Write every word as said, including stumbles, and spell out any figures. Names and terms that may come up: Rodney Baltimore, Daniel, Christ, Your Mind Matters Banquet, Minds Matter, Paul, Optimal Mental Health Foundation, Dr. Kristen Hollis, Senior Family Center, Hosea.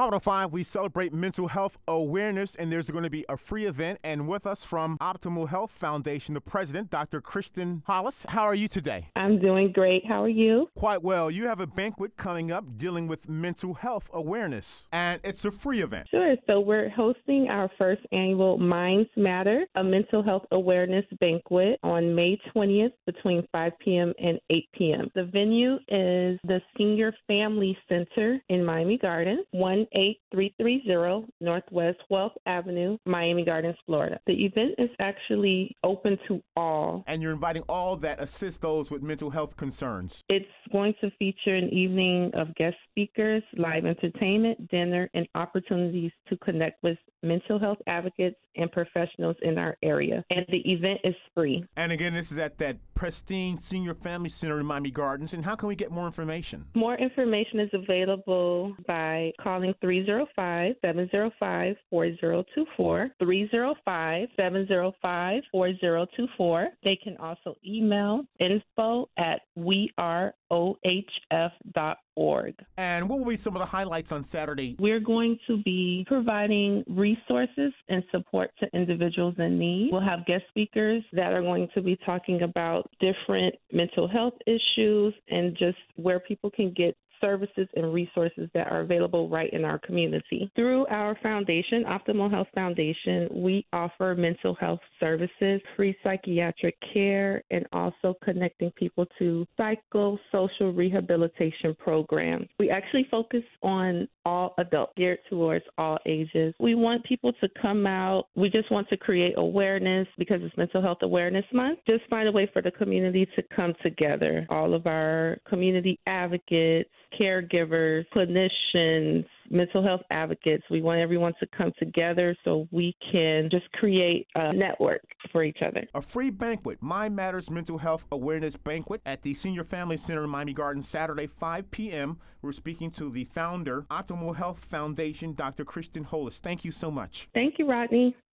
Hot five, we celebrate mental health awareness, and there's going to be a free event. And with us from Optimal Health Foundation, the president, Doctor Kristen Hollis. How are you today? I'm doing great. How are you? Quite well. You have a banquet coming up dealing with mental health awareness, and it's a free event. Sure. So we're hosting our first annual Minds Matter, a mental health awareness banquet on May twentieth between five p.m. and eight p.m. The venue is the Senior Family Center in Miami Gardens, one eight three three zero Northwest twelfth Avenue, Miami Gardens, Florida. The event is actually open to all. And you're inviting all that assist those with mental health concerns. It's going to feature an evening of guest speakers, live entertainment, dinner, and opportunities to connect with mental health advocates and professionals in our area. And the event is free. And again, this is at that pristine Senior Family Center in Miami Gardens. And how can we get more information? More information is available by calling three oh five, seven oh five, four oh two four, three oh five, seven oh five, four oh two four. They can also email info at we are O H F dot org. And what will be some of the highlights on Saturday? We're going to be providing resources and support to individuals in need. We'll have guest speakers that are going to be talking about different mental health issues and just where people can get services and resources that are available right in our community. Through our foundation, Optimal Health Foundation, we offer mental health services, free psychiatric care, and also connecting people to psychosocial rehabilitation programs. We actually focus on all adults, geared towards all ages. We want people to come out. We just want to create awareness because it's Mental Health Awareness Month. Just find a way for the community to come together. All of our community advocates, caregivers, clinicians, mental health advocates. We want everyone to come together so we can just create a network for each other. A free banquet, Mind Matters Mental Health Awareness Banquet at the Senior Family Center in Miami Gardens, Saturday, five p.m. We're speaking to the founder, Optimal Health Foundation, Doctor Kristen Hollis. Thank you so much. Thank you, Rodney.